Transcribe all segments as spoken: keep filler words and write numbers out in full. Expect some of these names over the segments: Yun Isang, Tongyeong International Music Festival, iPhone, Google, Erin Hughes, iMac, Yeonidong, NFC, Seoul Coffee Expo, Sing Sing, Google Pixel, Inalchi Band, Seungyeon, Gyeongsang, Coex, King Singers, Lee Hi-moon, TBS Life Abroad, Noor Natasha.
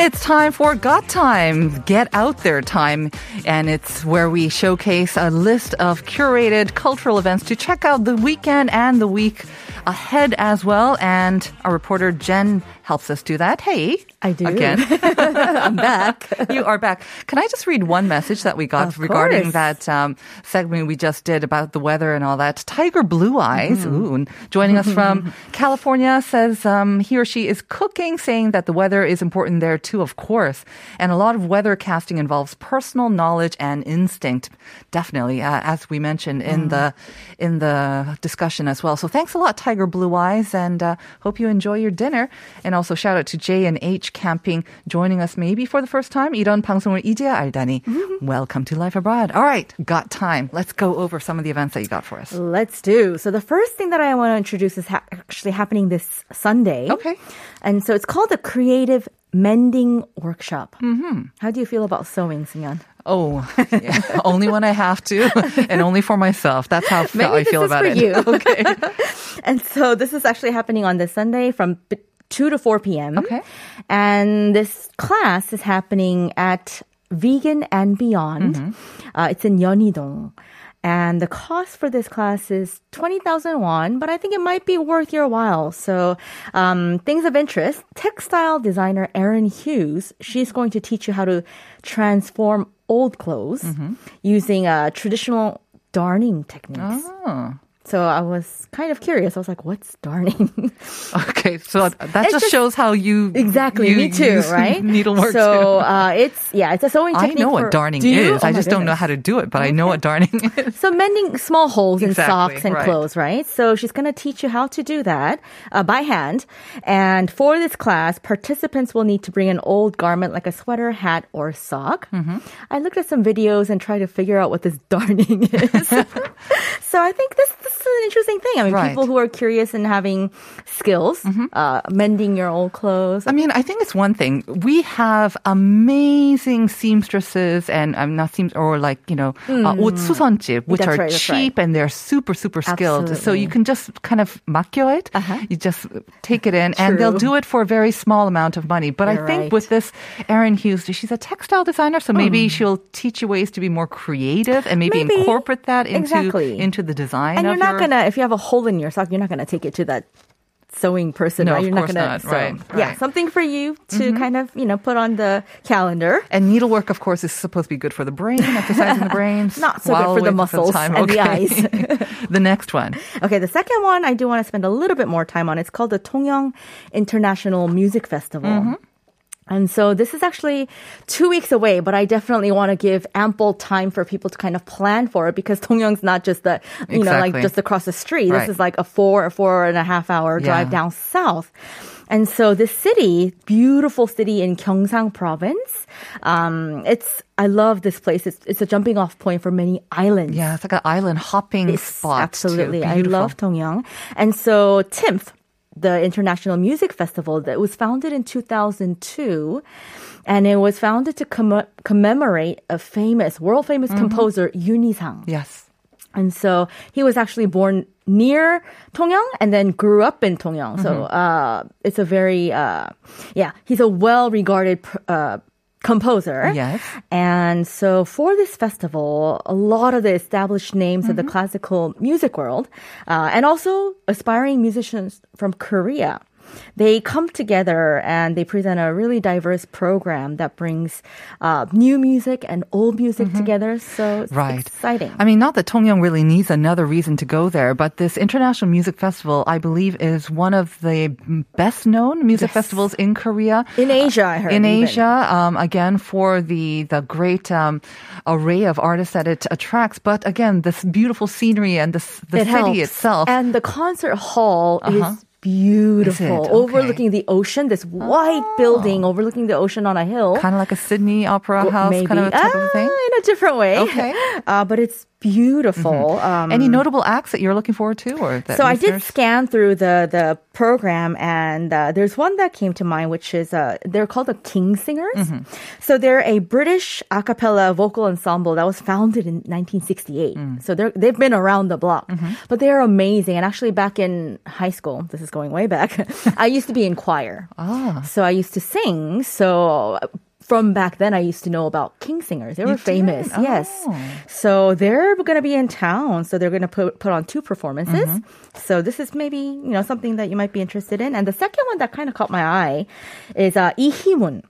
It's time for Got Time, Get Out There Time, and it's where we showcase a list of curated cultural events to check out the weekend and the week ahead as well, and our reporter Jen helps us do that. Hey. I do. Again. I'm back. You are back. Can I just read one message that we got of regarding course. that um, segment we just did about the weather and all that? Tiger Blue Eyes, mm-hmm. ooh, joining us from California, says um, he or she is cooking, saying that the weather is important there too, of course. And a lot of weather casting involves personal knowledge and instinct, definitely, uh, as we mentioned in mm. the in the discussion as well. So thanks a lot, Tiger Blue Eyes, and uh, hope you enjoy your dinner. And also shout out to J and H Camping, joining us maybe for the first time. 이런 방송을 이제야 알다니. Mm-hmm. Welcome to Life Abroad. All right, got time. Let's go over some of the events that you got for us. Let's do. So the first thing that I want to introduce is ha- actually happening this Sunday. Okay. And so it's called the Creative Mending Workshop. Mm-hmm. How do you feel about sewing, Seungyeon? Oh, yeah. Only when I have to, and only for myself. That's how maybe I feel about it. Maybe this is for you. Okay. And so this is actually happening on this Sunday from two to four p.m. Okay. And this class is happening at Vegan and Beyond. Mm-hmm. Uh, it's in Yeonidong. And the cost for this class is twenty thousand won, but I think it might be worth your while. So um, things of interest, textile designer Erin Hughes, she's going to teach you how to transform old clothes mm-hmm. using uh, traditional darning techniques. Oh. So I was kind of curious. I was like, "What's darning?" Okay, so that just, just shows how you exactly you, me too, right? Needlework. So uh, it's yeah, it's a sewing technique. I know for, what darning is. Oh I just goodness. don't know how to do it, but okay. I know what darning is. So mending small holes in exactly, socks and right. clothes, right? So she's going to teach you how to do that uh, by hand. And for this class, participants will need to bring an old garment like a sweater, hat, or sock. Mm-hmm. I looked at some videos and tried to figure out what this darning is. So I think this. this It's an interesting thing. I mean, right. people who are curious and having skills, mm-hmm. uh, mending your old clothes. I mean, I think it's one thing. We have amazing seamstresses and I'm um, not seam or like, you know, mm. uh, 옷수선집, which that's are right, cheap right. and they're super, super skilled. Absolutely. So you can just kind of 맡겨 it. Uh-huh. You just take it in True. and they'll do it for a very small amount of money. But You're I think right. with this Erin Hughes, she's a textile designer, so maybe mm. she'll teach you ways to be more creative and maybe, maybe. incorporate that into, exactly. into the design and of You're not gonna. If you have a hole in your sock, you're not gonna take it to that sewing person. No, right? you're of course not. Gonna, not. So, right, right. Yeah, something for you to mm-hmm. kind of you know put on the calendar. And needlework, of course, is supposed to be good for the brain, exercising the brain. Not so good for the muscles the and okay. the eyes. The next one. Okay, the second one I do want to spend a little bit more time on. It's called the Tongyeong International Music Festival. Mm-hmm. And so this is actually two weeks away, but I definitely want to give ample time for people to kind of plan for it because Tongyeong's not just the, you exactly. know, like just across the street. Right. This is like a four or four and a half hour drive yeah. down south. And so this city, beautiful city in Gyeongsang province, um, it's, I love this place. It's, it's a jumping off point for many islands. Yeah, it's like an island hopping it's spot. Absolutely. I love Tongyeong. And so T I M F, the International Music Festival that was founded in two thousand two, and it was founded to comm- commemorate a famous, world-famous mm-hmm. composer, Yun Isang. Yes. And so he was actually born near Tongyeong and then grew up in Tongyeong. Mm-hmm. So uh, it's a very, uh, yeah, he's a well-regarded uh composer. Yes. And so for this festival, a lot of the established names mm-hmm. of the classical music world, uh, and also aspiring musicians from Korea, they come together and they present a really diverse program that brings uh, new music and old music mm-hmm. together. So it's right. exciting. I mean, not that Tongyeong really needs another reason to go there, but this International Music Festival, I believe, is one of the best-known music yes. festivals in Korea. In Asia, I heard. In even. Asia, um, again, for the, the great um, array of artists that it attracts. But again, this beautiful scenery and this, the it city helps. itself. And the concert hall uh-huh. is beautiful. Okay. Overlooking the ocean, this white oh. building overlooking the ocean on a hill. Kind of like a Sydney Opera well, House maybe. kind of a type ah, of thing? In a different way. Okay. Uh, but it's beautiful. Mm-hmm. Um, Any notable acts that you're looking forward to? Or that so I did scan through the, the program, and uh, there's one that came to mind, which is, uh, they're called the King Singers. Mm-hmm. So they're a British a cappella vocal ensemble that was founded in nineteen sixty-eight. Mm. So they're, they've been around the block. Mm-hmm. But they're amazing. And actually back in high school, this is going way back, I used to be in choir. Ah. So I used to sing. So... From back then, I used to know about King Singers. They were you famous. Oh. Yes. So they're going to be in town. So they're going to put, put on two performances. Mm-hmm. So this is maybe, you know, something that you might be interested in. And the second one that kind of caught my eye is uh, Lee Hi-moon.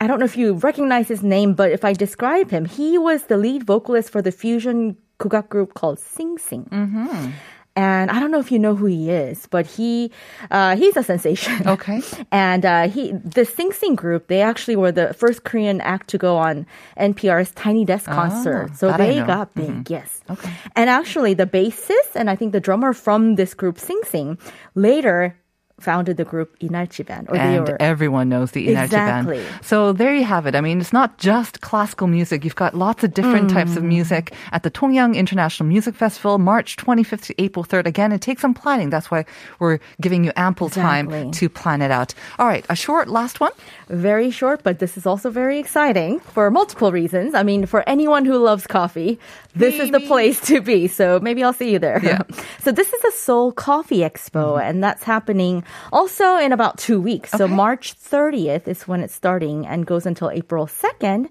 I don't know if you recognize his name, but if I describe him, he was the lead vocalist for the fusion 국악 group called Sing Sing. Mm-hmm. And I don't know if you know who he is, but he, uh, he's a sensation. Okay. And uh, he, the Sing Sing group, they actually were the first Korean act to go on N P R's Tiny Desk concert. Oh, so they got big, mm-hmm. yes. Okay. And actually, the bassist and I think the drummer from this group, Sing Sing, later founded the group Inalchi Band. Or and they were, everyone knows the Inalchi exactly. Band. So there you have it. I mean, it's not just classical music. You've got lots of different mm. types of music at the Tongyeong International Music Festival, March twenty-fifth to April third. Again, it takes some planning. That's why we're giving you ample exactly. time to plan it out. All right, a short last one. Very short, but this is also very exciting for multiple reasons. I mean, for anyone who loves coffee, this maybe. is the place to be. So maybe I'll see you there. Yeah. So this is the Seoul Coffee Expo, mm. and that's happening also in about two weeks. Okay. So March thirtieth is when it's starting and goes until April second.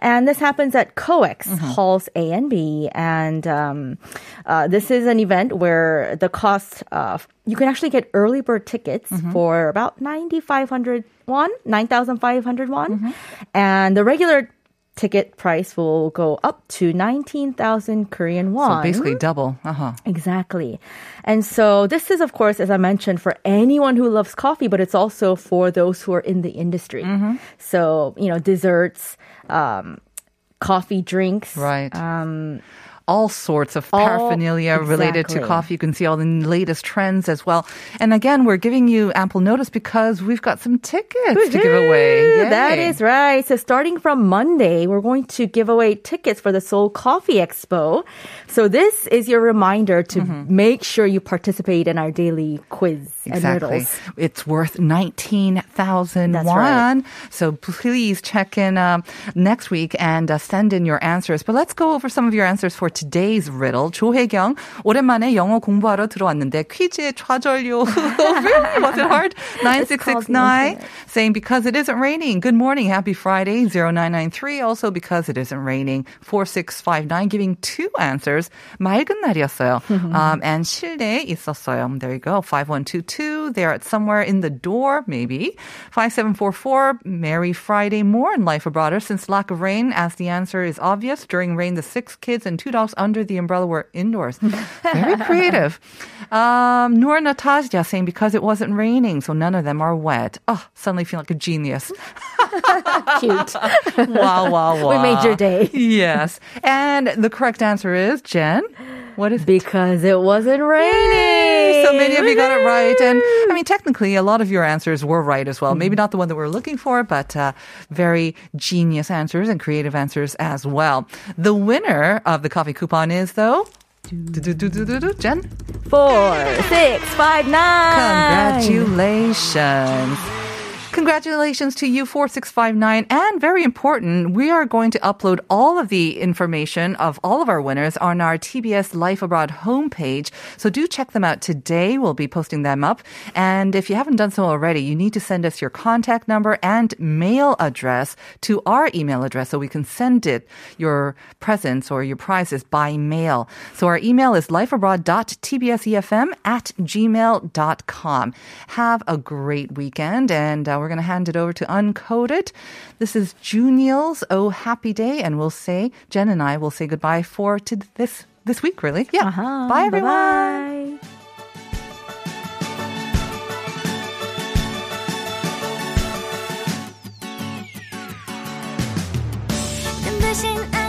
And this happens at Coex, mm-hmm. Halls A and B. And um, uh, this is an event where the cost of, you can actually get early bird tickets mm-hmm. for about nine thousand five hundred won, nine thousand five hundred won. Mm-hmm. And the regular ticket price will go up to nineteen thousand Korean won. So basically double. Uh-huh. Exactly. And so this is, of course, as I mentioned, for anyone who loves coffee, but it's also for those who are in the industry. Mm-hmm. So, you know, desserts, um, coffee drinks. Right. Um, all sorts of paraphernalia all, related exactly. to coffee. You can see all the latest trends as well. And again, we're giving you ample notice because we've got some tickets Woo-hoo! to give away. Yay. That is right. So starting from Monday, we're going to give away tickets for the Seoul Coffee Expo. So this is your reminder to mm-hmm. make sure you participate in our daily quiz exactly. and riddles. It's worth nineteen thousand won. Right. So please check in um, next week and uh, send in your answers. But let's go over some of your answers for today's riddle. 조혜경, 오랜만에 영어 공부하러 들어왔는데 퀴즈에 좌절요. Really? Was it hard? nine six six nine saying because it isn't raining. Good morning. Happy Friday. zero nine nine three also because it isn't raining. four six five nine giving two answers. 맑은 날이었어요. Um, and 실내에 있었어요. There you go. five one two two. They're at somewhere in the door maybe. five seven four four. Merry Friday. More in Life Abroad since lack of rain as the answer is obvious. During rain the six kids and two dogs under the umbrella were indoors. Very creative. Um, Noor Natasha saying because it wasn't raining, so none of them are wet. Oh, suddenly feel like a genius. Cute. Wow, wow, wow. We made your day. Yes. And the correct answer is, Jen, what is it? Because it wasn't raining. Yay! So many of you got it right. And I mean, technically, a lot of your answers were right as well. Mm-hmm. Maybe not the one that we were looking for, but uh, very genius answers and creative answers as well. The winner of the coffee coupon is, though, Jen? four six five nine. Congratulations. Congratulations to you, four six five nine. And very important, we are going to upload all of the information of all of our winners on our T B S Life Abroad homepage. So do check them out today. We'll be posting them up. And if you haven't done so already, you need to send us your contact number and mail address to our email address so we can send it, your presents or your prizes by mail. So our email is lifeabroad dot t b s e f m at gmail dot com. Have a great weekend, and uh, we're going to hand it over to Uncoded. This is Juniel's Oh Happy Day, and we'll say, Jen and I will say goodbye for to this this week, really. Yeah. Uh-huh. Bye, everyone. Bye-bye. And